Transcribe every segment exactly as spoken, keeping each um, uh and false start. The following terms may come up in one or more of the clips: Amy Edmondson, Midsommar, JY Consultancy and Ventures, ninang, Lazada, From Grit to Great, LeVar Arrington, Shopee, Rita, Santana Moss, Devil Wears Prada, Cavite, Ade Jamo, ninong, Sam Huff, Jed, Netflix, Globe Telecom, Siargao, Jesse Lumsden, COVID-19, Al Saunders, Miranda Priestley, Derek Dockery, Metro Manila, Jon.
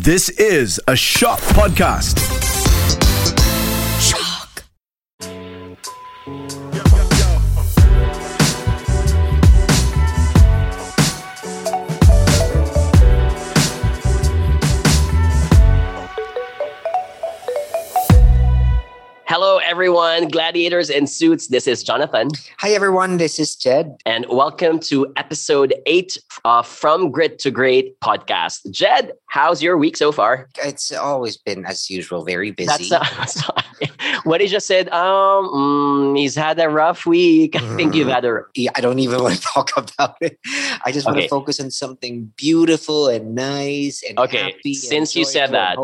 This is a Shock podcast. Shock. Hello, everyone, gladiators in suits. This is Jonathan. Hi, everyone. This is Jed. And welcome to episode eight of From Grit to Great podcast. Jed, how's your week so far? It's always been, as usual, very busy. That's, uh, sorry. What he just said, um, mm, he's had a rough week. I think you've had a rough week. I don't even want to talk about it. I just want okay. to focus on something beautiful and nice and okay. happy. Since and you said that,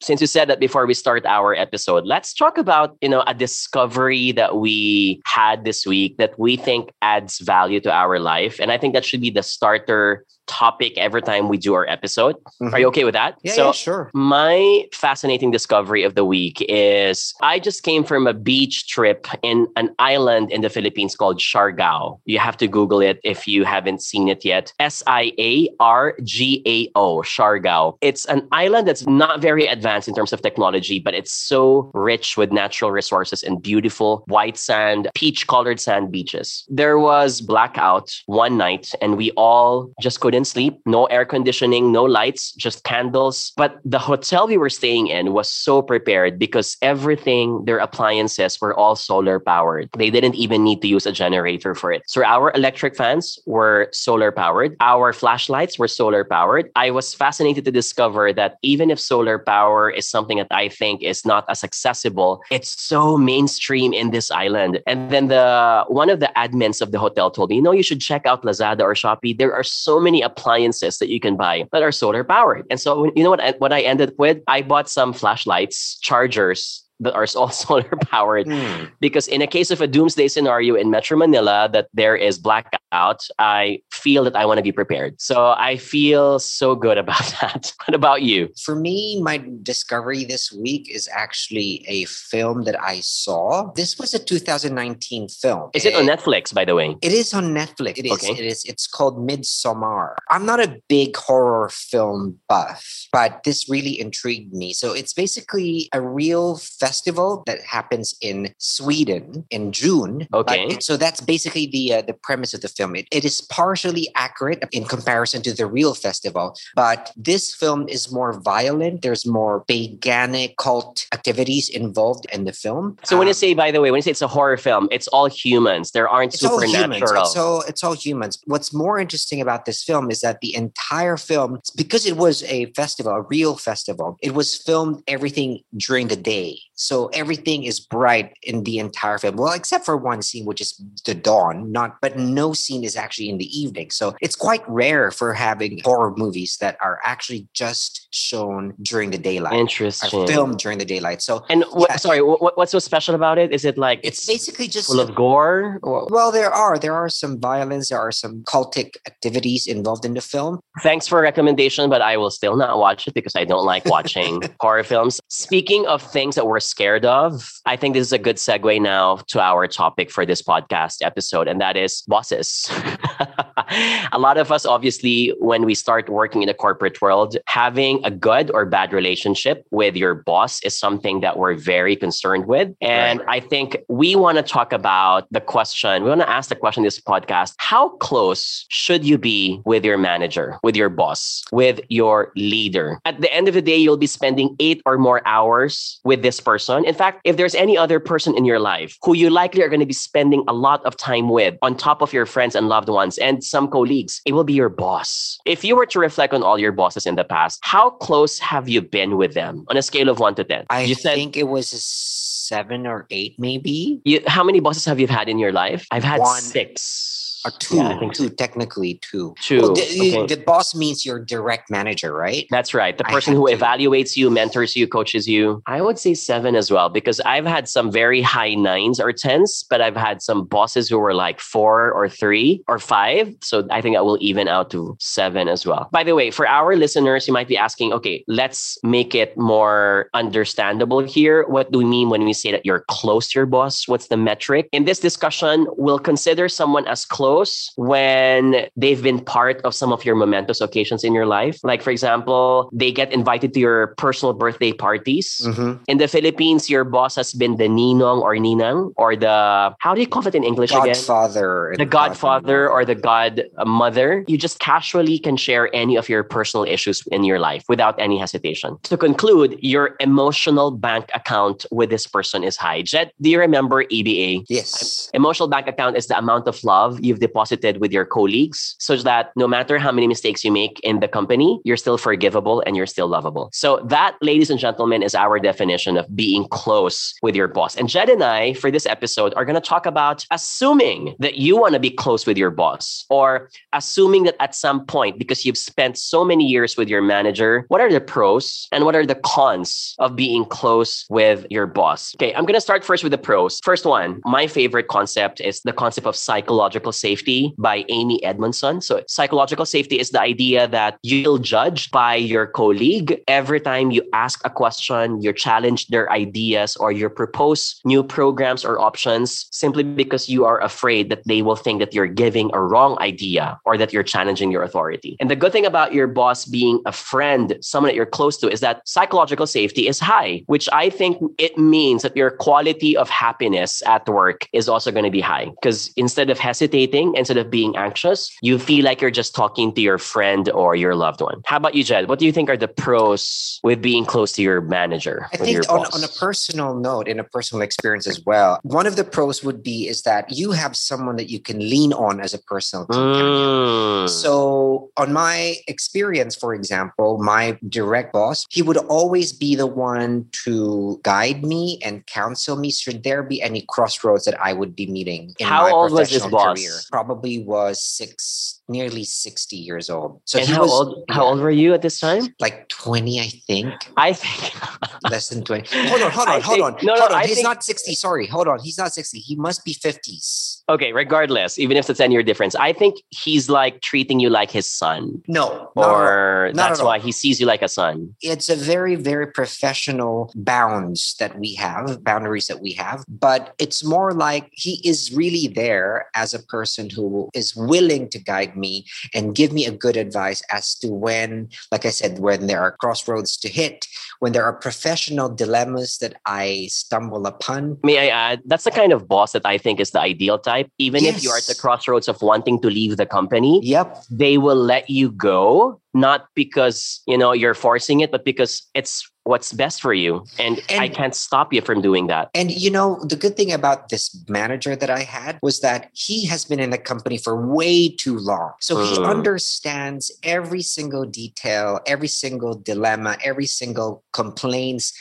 since you said that before we start our episode, let's talk about, you know, a discovery that we had this week that we think adds value to our life. And I think that should be the starter topic every time we do our episode. Mm-hmm. Are you okay with that? Yeah, so yeah, sure. My fascinating discovery of the week is I just came from a beach trip in an island in the Philippines called Siargao. You have to Google it if you haven't seen it yet. S I A R G A O, Siargao. It's an island that's not very advanced in terms of technology, but it's so rich with natural resources and beautiful white sand, peach-colored sand beaches. There was blackout one night and we all just go Didn't sleep, no air conditioning, no lights, just candles. But the hotel we were staying in was so prepared because everything, their appliances were all solar powered. They didn't even need to use a generator for it. So our electric fans were solar powered. Our flashlights were solar powered. I was fascinated to discover that even if solar power is something that I think is not as accessible, it's so mainstream in this island. And then the one of the admins of the hotel told me, you know, you should check out Lazada or Shopee. There are so many appliances that you can buy that are solar powered. And so, you know what, I, what I ended with? I bought some flashlights, chargers that are all solar powered. Mm. Because in a case of a doomsday scenario in Metro Manila that there is blackout, I feel that I want to be prepared. So I feel so good about that. What about you? For me, my discovery this week is actually a film that I saw. This was a two thousand nineteen film. Is it, it on Netflix, by the way? It is on Netflix. It is. Okay. It is. It's called Midsommar. I'm not a big horror film buff, but this really intrigued me. So it's basically a real festival Festival that happens in Sweden in June. Okay. But, so that's basically the uh, the premise of the film. It, it is partially accurate in comparison to the real festival, but this film is more violent. There's more paganic cult activities involved in the film. So um, when you say, by the way, when you say it's a horror film, it's all humans. There aren't it's supernatural. All it's, all, it's all humans. What's more interesting about this film is that the entire film, because it was a festival, a real festival, it was filmed everything during the day. So everything is bright in the entire film. Well, except for one scene, which is the dawn, not, but no scene is actually in the evening. So it's quite rare for having horror movies that are actually just shown during the daylight. Interesting. Or filmed during the daylight. So and what, yeah. sorry, what, what's so special about it? Is it like it's, it's basically just full of gore? Or? Well, there are there are some violence. There are some cultic activities involved in the film. Thanks for recommendation, but I will still not watch it because I don't like watching horror films. Speaking of things that we're scared of, I think this is a good segue now to our topic for this podcast episode, and that is bosses. A lot of us, obviously, when we start working in the corporate world, having a good or bad relationship with your boss is something that we're very concerned with. And right. I think we want to talk about the question, we want to ask the question in this podcast, how close should you be with your manager, with your boss, with your leader? At the end of the day, you'll be spending eight or more hours with this person. In fact, if there's any other person in your life who you likely are going to be spending a lot of time with on top of your friends and loved ones and some colleagues, it will be your boss. If you were to reflect on all your bosses in the past, how close have you been with them on a scale of one to ten? I you said, think it was a seven or eight, maybe. You, how many bosses have you had in your life? I've had one. Six. Or two, yeah, I think two, so. technically two. Two. Well, the, okay. the boss means your direct manager, right? That's right. The person who to. evaluates you, mentors you, coaches you. I would say seven as well, because I've had some very high nines or tens, but I've had some bosses who were like four or three or five. So I think that will even out to seven as well. By the way, for our listeners, you might be asking, okay, let's make it more understandable here. What do we mean when we say that you're close to your boss? What's the metric? In this discussion, we'll consider someone as close those when they've been part of some of your momentous occasions in your life. Like, for example, they get invited to your personal birthday parties. Mm-hmm. In the Philippines, your boss has been the ninong or ninang or the, how do you call it in English Godfather again? The Godfather. The Godfather or the Godmother. You just casually can share any of your personal issues in your life without any hesitation. To conclude, your emotional bank account with this person is high. Jed, do you remember E B A? Yes. Emotional bank account is the amount of love you've deposited with your colleagues so that no matter how many mistakes you make in the company, you're still forgivable and you're still lovable. So that, ladies and gentlemen, is our definition of being close with your boss. And Jed and I, for this episode, are going to talk about assuming that you want to be close with your boss, or assuming that at some point, because you've spent so many years with your manager, what are the pros and what are the cons of being close with your boss? Okay, I'm going to start first with the pros. First one, my favorite concept is the concept of psychological safety by Amy Edmondson. So psychological safety is the idea that you feel judged by your colleague every time you ask a question, you challenge their ideas, or you propose new programs or options simply because you are afraid that they will think that you're giving a wrong idea or that you're challenging your authority. And the good thing about your boss being a friend, someone that you're close to, is that psychological safety is high, which I think it means that your quality of happiness at work is also going to be high. Because instead of hesitating, instead of being anxious, you feel like you're just talking to your friend or your loved one. How about you, Jed? What do you think are the pros with being close to your manager? I think on, on a personal note, in a personal experience as well, one of the pros would be is that you have someone that you can lean on as a personal companion. Mm. So on my experience, for example, my direct boss, he would always be the one to guide me and counsel me should there be any crossroads that I would be meeting in how my old professional was this career. Boss? Probably was six, nearly sixty years old. So and he how was, old? How yeah, old were you at this time? Like twenty, I think. I think less than twenty. Hold on, hold on, I hold think, on. No, no, hold on. I he's think... not sixty. Sorry, hold on. He's not sixty. He must be fifties. Okay, regardless, even if it's a ten-year difference, I think he's like treating you like his son. No, or no, no, that's no, no. why he sees you like a son. It's a very, very professional bounds that we have, boundaries that we have, but it's more like he is really there as a person who is willing to guide me and give me a good advice as to when, like I said, when there are crossroads to hit, when there are professional dilemmas that I stumble upon. May I add, that's the kind of boss that I think is the ideal type. Even yes. if you are at the crossroads of wanting to leave the company, yep. they will let you go, not because, you know, you're forcing it, but because it's what's best for you. And, and I can't stop you from doing that. And, you know, the good thing about this manager that I had was that he has been in the company for way too long. So mm. he understands every single detail, every single dilemma, every single complaints,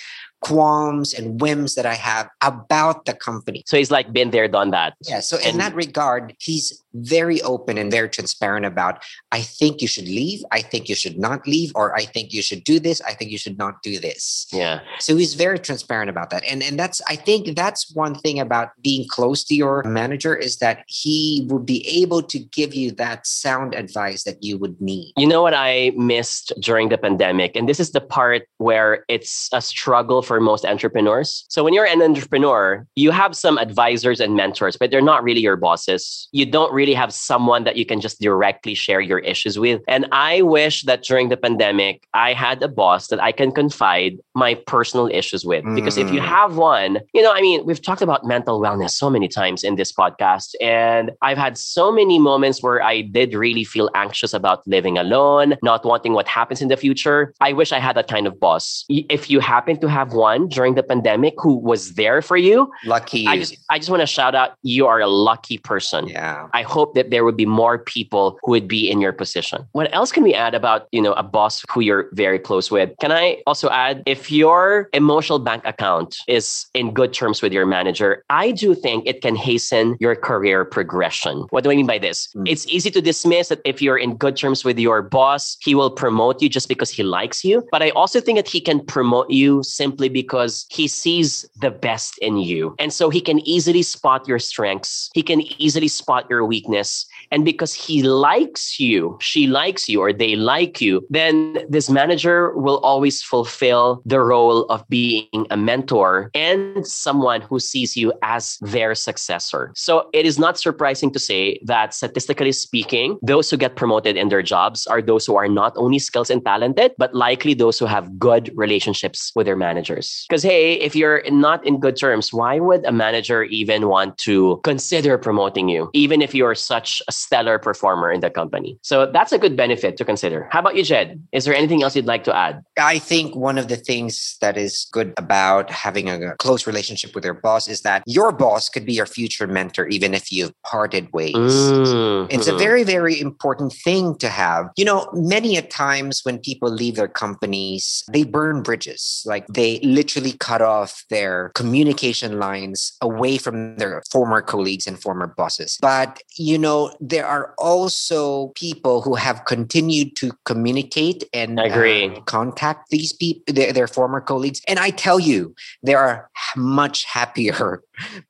qualms and whims that I have about the company. So he's like been there, done that. Yeah. So in and, that regard, he's very open and very transparent about, I think you should leave. I think you should not leave. Or I think you should do this. I think you should not do this. Yeah. So he's very transparent about that. And, and that's, I think that's one thing about being close to your manager is that he would be able to give you that sound advice that you would need. You know what I missed during the pandemic? And this is the part where it's a struggle for for most entrepreneurs. So when you're an entrepreneur, you have some advisors and mentors, but they're not really your bosses. You don't really have someone that you can just directly share your issues with. And I wish that during the pandemic, I had a boss that I can confide my personal issues with. Because mm. if you have one, you know, I mean, we've talked about mental wellness so many times in this podcast. And I've had so many moments where I did really feel anxious about living alone, not wanting what happens in the future. I wish I had that kind of boss. If you happen to have one, One during the pandemic who was there for you. Lucky. I just, I just want to shout out, you are a lucky person. Yeah. I hope that there would be more people who would be in your position. What else can we add about, you know, a boss who you're very close with? Can I also add, if your emotional bank account is in good terms with your manager, I do think it can hasten your career progression. What do I mean by this? Mm. It's easy to dismiss that if you're in good terms with your boss, he will promote you just because he likes you. But I also think that he can promote you simply because he sees the best in you. And so he can easily spot your strengths. He can easily spot your weakness. And because he likes you, she likes you, or they like you, then this manager will always fulfill the role of being a mentor and someone who sees you as their successor. So it is not surprising to say that statistically speaking, those who get promoted in their jobs are those who are not only skilled and talented, but likely those who have good relationships with their managers. Because, hey, if you're not in good terms, why would a manager even want to consider promoting you, even if you're such a stellar performer in the company? So that's a good benefit to consider. How about you, Jed? Is there anything else you'd like to add? I think one of the things that is good about having a close relationship with your boss is that your boss could be your future mentor, even if you've parted ways. Mm-hmm. It's a very, very important thing to have. You know, many a times when people leave their companies, they burn bridges. Like they literally cut off their communication lines away from their former colleagues and former bosses. But, you know, there are also people who have continued to communicate and I agree. Um, contact these people, their, their former colleagues. And I tell you, there are much happier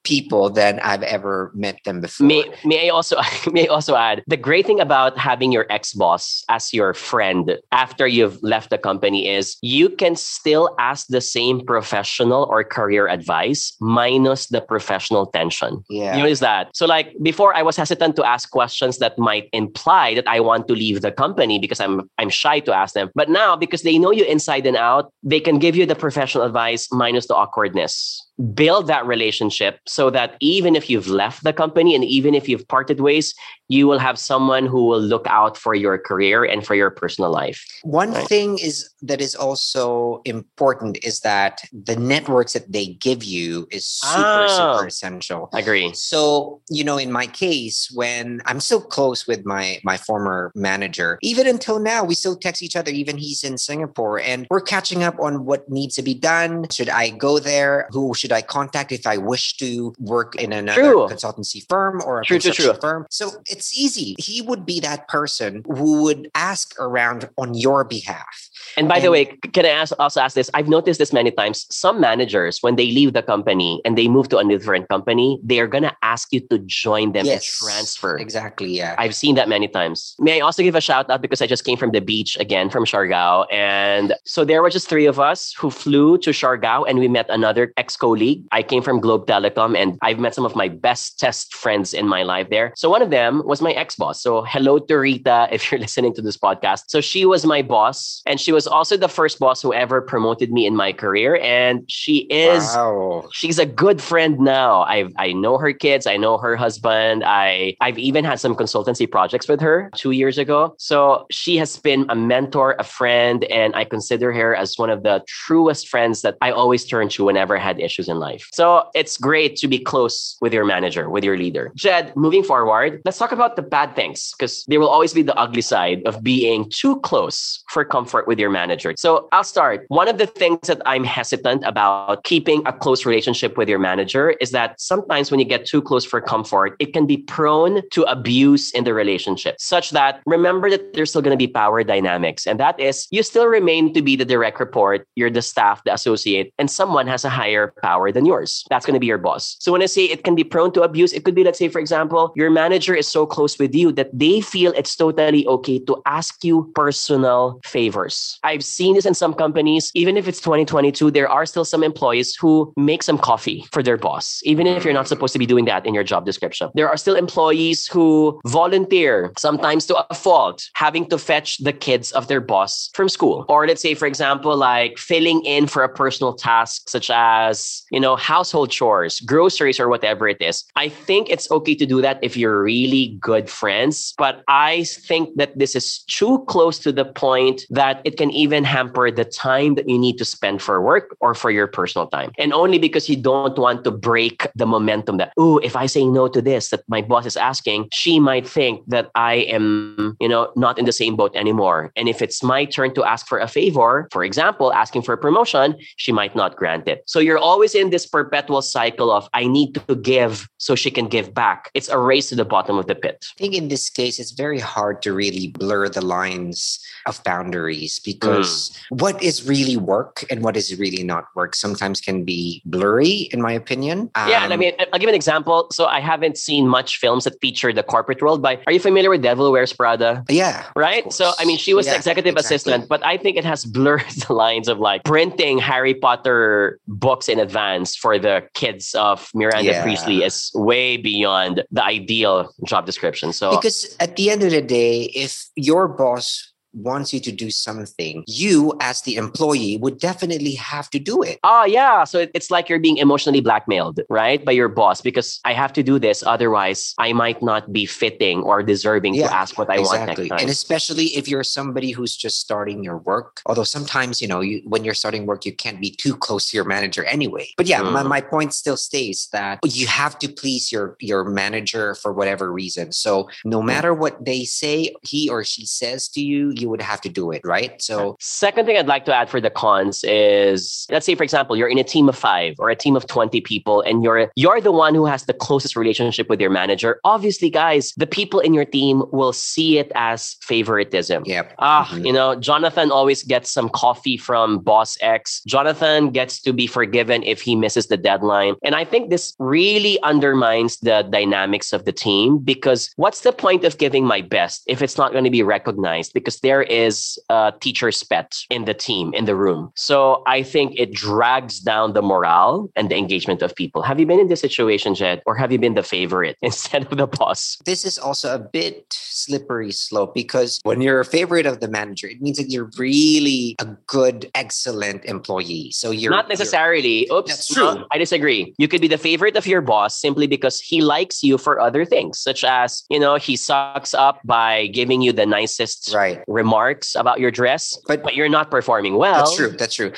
people than I've ever met them before. May, may I also may I also add, the great thing about having your ex-boss as your friend after you've left the company is you can still ask the same professional or career advice minus the professional tension. Yeah. You notice that? So like before, I was hesitant to ask questions that might imply that I want to leave the company because I'm I'm shy to ask them. But now, because they know you inside and out, they can give you the professional advice minus the awkwardness. Build that relationship so that even if you've left the company and even if you've parted ways, you will have someone who will look out for your career and for your personal life. One right. thing is that is also important is that the networks that they give you is super, ah, super essential. I agree. So, you know, in my case, when I'm so close with my, my former manager, even until now, we still text each other, even he's in Singapore, and we're catching up on what needs to be done. Should I go there? Who should I contact if I wish to work in another true. consultancy firm or a true, construction true, true. firm? So it's easy. He would be that person who would ask around on your behalf. And by and, the way, can I ask, also ask this? I've noticed this many times. Some managers, when they leave the company and they move to a different company, they are going to ask you to join them yes, and transfer. Exactly, yeah. I've seen that many times. May I also give a shout out because I just came from the beach again, from Siargao. And so there were just three of us who flew to Siargao and we met another ex-colleague. I came from Globe Telecom and I've met some of my best test friends in my life there. So one of them was my ex-boss. So hello to Rita, if you're listening to this podcast. So she was my boss and she was also the first boss who ever promoted me in my career. And she is, wow. she's a good friend now. I've, I know her kids. I know her husband. I, I've even had some consultancy projects with her two years ago. So she has been a mentor, a friend, and I consider her as one of the truest friends that I always turn to whenever I had issues in life. So it's great to be close with your manager, with your leader. Jed, moving forward, let's talk about the bad things because there will always be the ugly side of being too close for comfort with your manager. So I'll start. One of the things that I'm hesitant about keeping a close relationship with your manager is that sometimes when you get too close for comfort, it can be prone to abuse in the relationship, such that remember that there's still going to be power dynamics. And that is, you still remain to be the direct report, you're the staff, the associate, and someone has a higher power than yours. That's going to be your boss. So when I say it can be prone to abuse, it could be, let's say, for example, your manager is so close with you that they feel it's totally okay to ask you personal favors. I've seen this in some companies. Even if it's twenty twenty-two, there are still some employees who make some coffee for their boss, even if you're not supposed to be doing that in your job description. There are still employees who volunteer, sometimes to a fault, having to fetch the kids of their boss from school. Or let's say, for example, like filling in for a personal task, such as, you know, household chores, groceries, or whatever it is. I think it's okay to do that if you're really good friends. But I think that this is too close to the point that it can even hamper the time that you need to spend for work or for your personal time. And only because you don't want to break the momentum that, oh, if I say no to this, that my boss is asking, she might think that I am, you know, not in the same boat anymore. And if it's my turn to ask for a favor, for example, asking for a promotion, she might not grant it. So you're always is in this perpetual cycle of I need to give so she can give back. It's a race to the bottom of the pit. I think in this case, it's very hard to really blur the lines of boundaries because mm. what is really work and what is really not work sometimes can be blurry, in my opinion. Um, yeah, and I mean, I'll give an example. So I haven't seen much films that feature the corporate world, but are you familiar with Devil Wears Prada? Yeah. Right? So, I mean, she was yeah, the executive exactly. assistant, but I think it has blurred the lines of like printing Harry Potter books in advance for the kids of Miranda yeah. Priestley is way beyond the ideal job description. So, because at the end of the day, if your boss wants you to do something, you as the employee would definitely have to do it. Oh, yeah. So it, it's like you're being emotionally blackmailed, right? By your boss, because I have to do this. Otherwise, I might not be fitting or deserving yeah, to ask what I exactly. want next time. And especially if you're somebody who's just starting your work. Although sometimes, you know, you, when you're starting work, you can't be too close to your manager anyway. But yeah, mm. my, my point still stays that you have to please your, your manager for whatever reason. So no matter what they say, he or she says to you, you would have to do it, right? So second thing I'd like to add for the cons is, let's say, for example, you're in a team of five or a team of twenty people and you're you're the one who has the closest relationship with your manager. Obviously, guys, the people in your team will see it as favoritism. Yep. Ah, mm-hmm. You know, Jonathan always gets some coffee from boss X. Jonathan gets to be forgiven if he misses the deadline. And I think this really undermines the dynamics of the team because what's the point of giving my best if it's not going to be recognized? Because they There is a teacher's pet in the team, in the room. So I think it drags down the morale and the engagement of people. Have you been in this situation, Jed? Or have you been the favorite instead of the boss? This is also a bit slippery slope because when you're a favorite of the manager, it means that you're really a good, excellent employee. So you're not necessarily. You're, oops, that's true. No, I disagree. You could be the favorite of your boss simply because he likes you for other things, such as, you know, he sucks up by giving you the nicest right. remarks about your dress, but, but you're not performing well. That's true. That's true.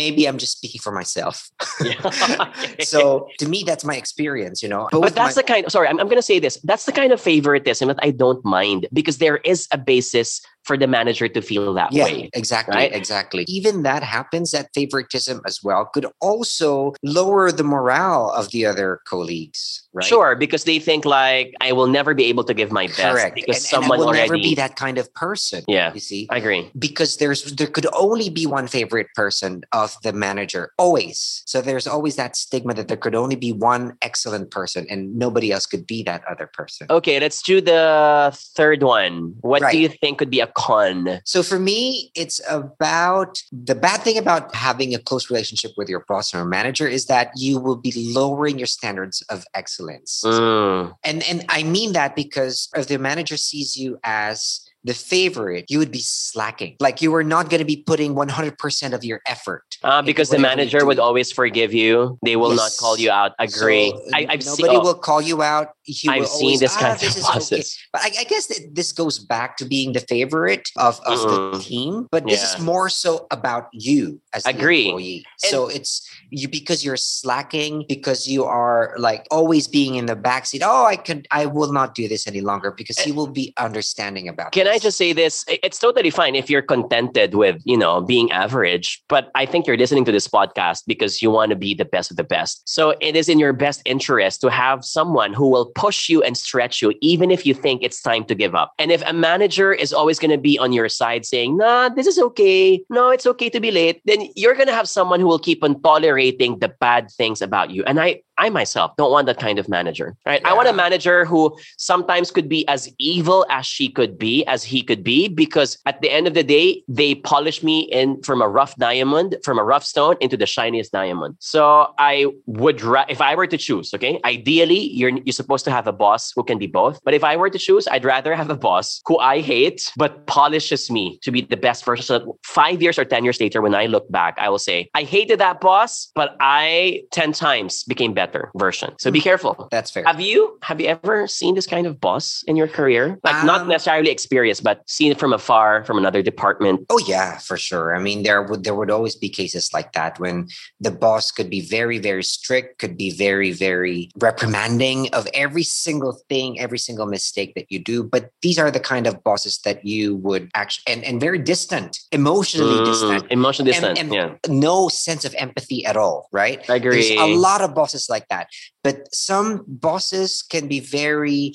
Maybe I'm just speaking for myself. Yeah, okay. So to me, that's my experience, you know. But, but that's my... the kind of, sorry, I'm, I'm going to say this. That's the kind of favoritism that I don't mind because there is a basis for the manager to feel that yeah, way. Exactly. Right? Exactly. Even that happens, that favoritism as well could also lower the morale of the other colleagues. Right? Sure. Because they think like, I will never be able to give my best. Correct. Because and, someone and I will already... never be that kind of person. Yeah. You see? I agree. Because there's there could only be one favorite person of the manager. Always. So there's always that stigma that there could only be one excellent person and nobody else could be that other person. Okay. Let's do the third one. What right. do you think could be a con? So for me, it's about the bad thing about having a close relationship with your boss or manager is that you will be lowering your standards of excellence. Mm. And and I mean that because if the manager sees you as the favorite, you would be slacking. Like you were not going to be putting one hundred percent of your effort. Uh, because the manager would always forgive you. They will yes. not call you out. Agree. So I, I've nobody se- oh. will call you out. You I've will seen always, this kind ah, of process. Okay. But I, I guess that this goes back to being the favorite of, of mm. the team. But yeah. this is more so about you as Agree. the employee. And so it's you because you're slacking, because you are like always being in the backseat. Oh, I can, I will not do this any longer because he will be understanding about it. I just say this, it's totally fine if you're contented with, you know, being average, but I think you're listening to this podcast because you want to be the best of the best. So it is in your best interest to have someone who will push you and stretch you, even if you think it's time to give up. And if a manager is always going to be on your side saying, nah, this is okay. No, it's okay to be late. Then you're going to have someone who will keep on tolerating the bad things about you. And I, I myself don't want that kind of manager, right? Yeah. I want a manager who sometimes could be as evil as she could be, as he could be, because at the end of the day, they polish me in from a rough diamond, from a rough stone into the shiniest diamond. So I would, ra- if I were to choose, okay, ideally, you're, you're supposed to have a boss who can be both. But if I were to choose, I'd rather have a boss who I hate, but polishes me to be the best version. So five years or ten years later, when I look back, I will say, I hated that boss, but I ten times became better. better version. So be careful. That's fair. Have you have you ever seen this kind of boss in your career? Like um, not necessarily experienced, but seen it from afar, from another department? Oh yeah, for sure. I mean, there would there would always be cases like that when the boss could be very, very strict, could be very, very reprimanding of every single thing, every single mistake that you do. But these are the kind of bosses that you would actually, and, and very distant, emotionally mm, distant. Emotionally distant, and, and yeah. No sense of empathy at all, right? I agree. There's a lot of bosses like that. But some bosses can be very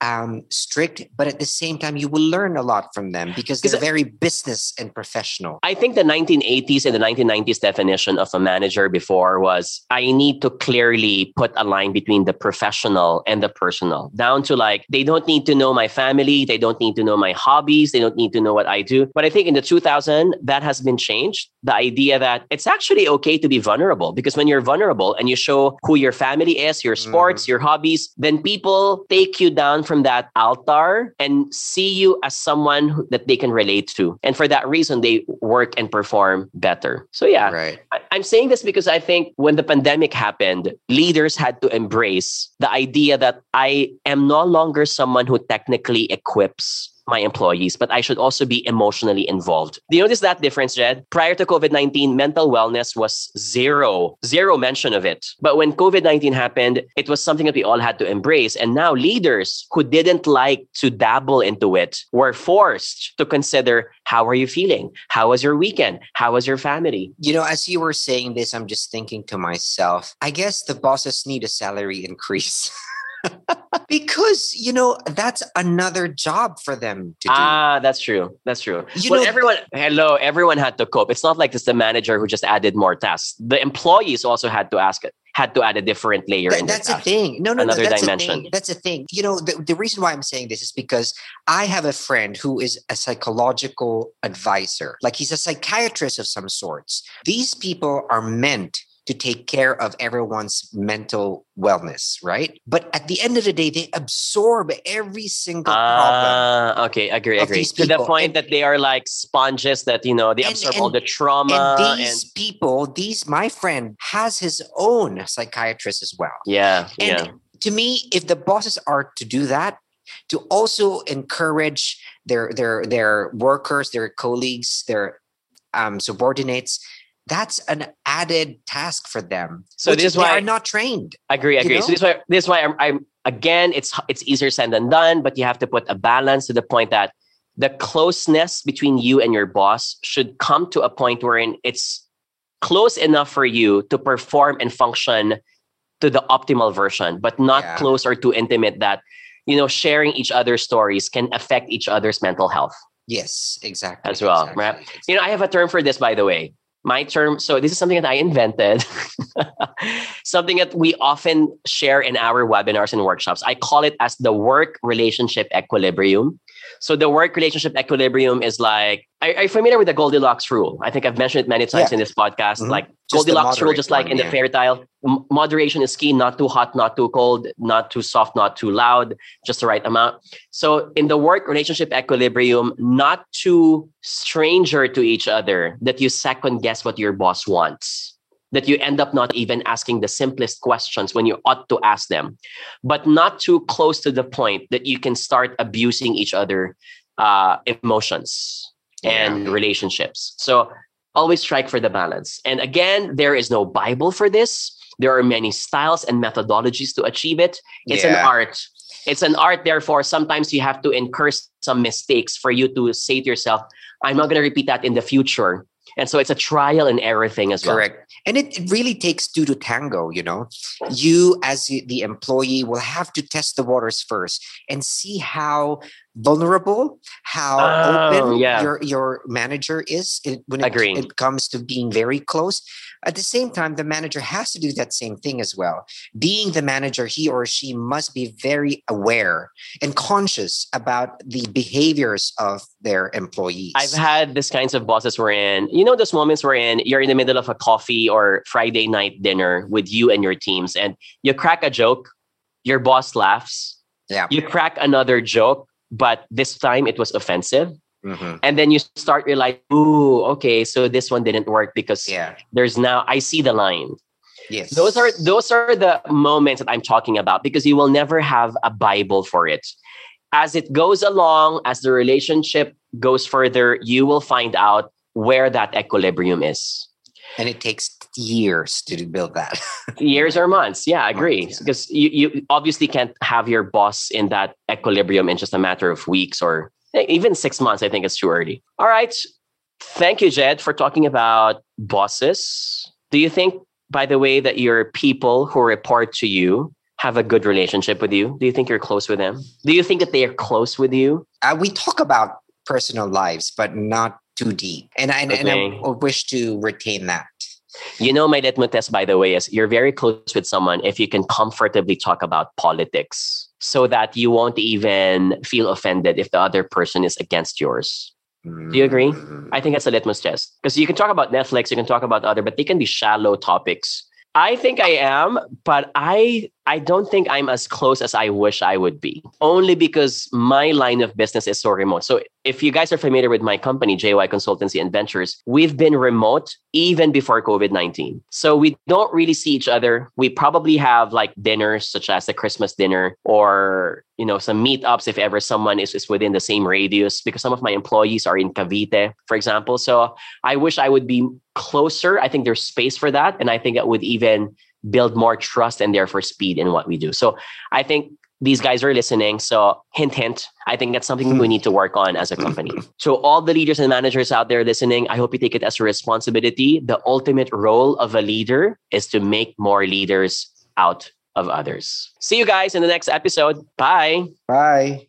um, strict, but at the same time, you will learn a lot from them because they're very business and professional. I think the nineteen eighties and the nineteen nineties definition of a manager before was, I need to clearly put a line between the professional and the personal, down to like, they don't need to know my family. They don't need to know my hobbies. They don't need to know what I do. But I think in the two thousands, that has been changed. The idea that it's actually okay to be vulnerable, because when you're vulnerable and you show who your family is, your sports, mm-hmm. your hobbies, then people take you down from that altar and see you as someone who, that they can relate to. And for that reason, they work and perform better. So yeah, right. I, I'm saying this because I think when the pandemic happened, leaders had to embrace the idea that I am no longer someone who technically equips my employees, but I should also be emotionally involved. Do you notice that difference, Jed? Prior to COVID nineteen, mental wellness was zero, zero mention of it. But when COVID nineteen happened, it was something that we all had to embrace. And now leaders who didn't like to dabble into it were forced to consider, how are you feeling? How was your weekend? How was your family? You know, as you were saying this, I'm just thinking to myself, I guess the bosses need a salary increase. Because, you know, that's another job for them to do. Ah, that's true. That's true. You well, know, everyone, hello, everyone had to cope. It's not like it's the manager who just added more tasks. The employees also had to ask it. Had to add a different layer. Th- in that's a thing. No, no, Another no. That's dimension. A thing. That's a thing. You know, the, the reason why I'm saying this is because I have a friend who is a psychological advisor. Like he's a psychiatrist of some sorts. These people are meant to take care of everyone's mental wellness, right? But at the end of the day, they absorb every single uh, problem. Okay, agree, agree. To the point and, that they are like sponges that, you know, they and, absorb and, all the trauma. And these and... people, these, my friend has his own psychiatrist as well. Yeah, and yeah. To me, if the bosses are to do that, to also encourage their, their, their workers, their colleagues, their um, subordinates, that's an added task for them. So this is why they are not trained. Agree, agree. You know? So this is why this is why I'm, I'm again. It's it's easier said than done, but you have to put a balance to the point that the closeness between you and your boss should come to a point wherein it's close enough for you to perform and function to the optimal version, but not yeah. close or too intimate that, you know, sharing each other's stories can affect each other's mental health. Yes, exactly. As well, exactly, right? Exactly. You know, I have a term for this, by the way. My term, so this is something that I invented, something that we often share in our webinars and workshops. I call it as the work relationship equilibrium. So the work relationship equilibrium is like, are, are you familiar with the Goldilocks rule? I think I've mentioned it many times yeah. in this podcast. Mm-hmm. Like Goldilocks rule, just like one, in yeah. the fairy tale, m- moderation is key, not too hot, not too cold, not too soft, not too loud, just the right amount. So in the work relationship equilibrium, not too stranger to each other that you second guess what your boss wants, that you end up not even asking the simplest questions when you ought to ask them, but not too close to the point that you can start abusing each other uh, emotions and yeah. relationships. So always strike for the balance. And again, there is no Bible for this. There are many styles and methodologies to achieve it. It's yeah. an art. It's an art. Therefore, sometimes you have to incur some mistakes for you to say to yourself, I'm not going to repeat that in the future. And so it's a trial and error thing as well. Correct. And it, it really takes two to tango, you know. You as the employee will have to test the waters first and see how vulnerable, how oh, open yeah. your, your manager is when it, it comes to being very close. At the same time, the manager has to do that same thing as well. Being the manager, he or she must be very aware and conscious about the behaviors of their employees. I've had these kinds of bosses wherein, you know, those moments wherein you're in the middle of a coffee or Friday night dinner with you and your teams and you crack a joke, your boss laughs, yeah. you crack another joke, but this time it was offensive. Mm-hmm. And then you start realizing, ooh, okay, so this one didn't work because yeah. there's now, I see the line. Yes. Those are those are the moments that I'm talking about, because you will never have a Bible for it. As it goes along, as the relationship goes further, you will find out where that equilibrium is. And it takes years to build that. Years or months. Yeah, I agree. Months, yeah. Because you, you obviously can't have your boss in that equilibrium in just a matter of weeks or even six months. I think it's too early. All right. Thank you, Jed, for talking about bosses. Do you think, by the way, that your people who report to you have a good relationship with you? Do you think you're close with them? Do you think that they are close with you? Uh, we talk about personal lives, but not too deep. And I, okay. and I wish to retain that. You know, my litmus test, by the way, is you're very close with someone if you can comfortably talk about politics so that you won't even feel offended if the other person is against yours. Mm. Do you agree? I think that's a litmus test. Because you can talk about Netflix, you can talk about other, but they can be shallow topics. I think I am, but I I don't think I'm as close as I wish I would be. Only because my line of business is so remote. So if you guys are familiar with my company, J Y Consultancy and Ventures, we've been remote even before covid nineteen. So we don't really see each other. We probably have like dinners such as the Christmas dinner or, you know, some meetups if ever someone is, is within the same radius, because some of my employees are in Cavite, for example. So I wish I would be closer. I think there's space for that. And I think it would even build more trust and therefore speed in what we do. So I think these guys are listening. So hint, hint, I think that's something we need to work on as a company. So all the leaders and managers out there listening, I hope you take it as a responsibility. The ultimate role of a leader is to make more leaders out of others. See you guys in the next episode. Bye. Bye.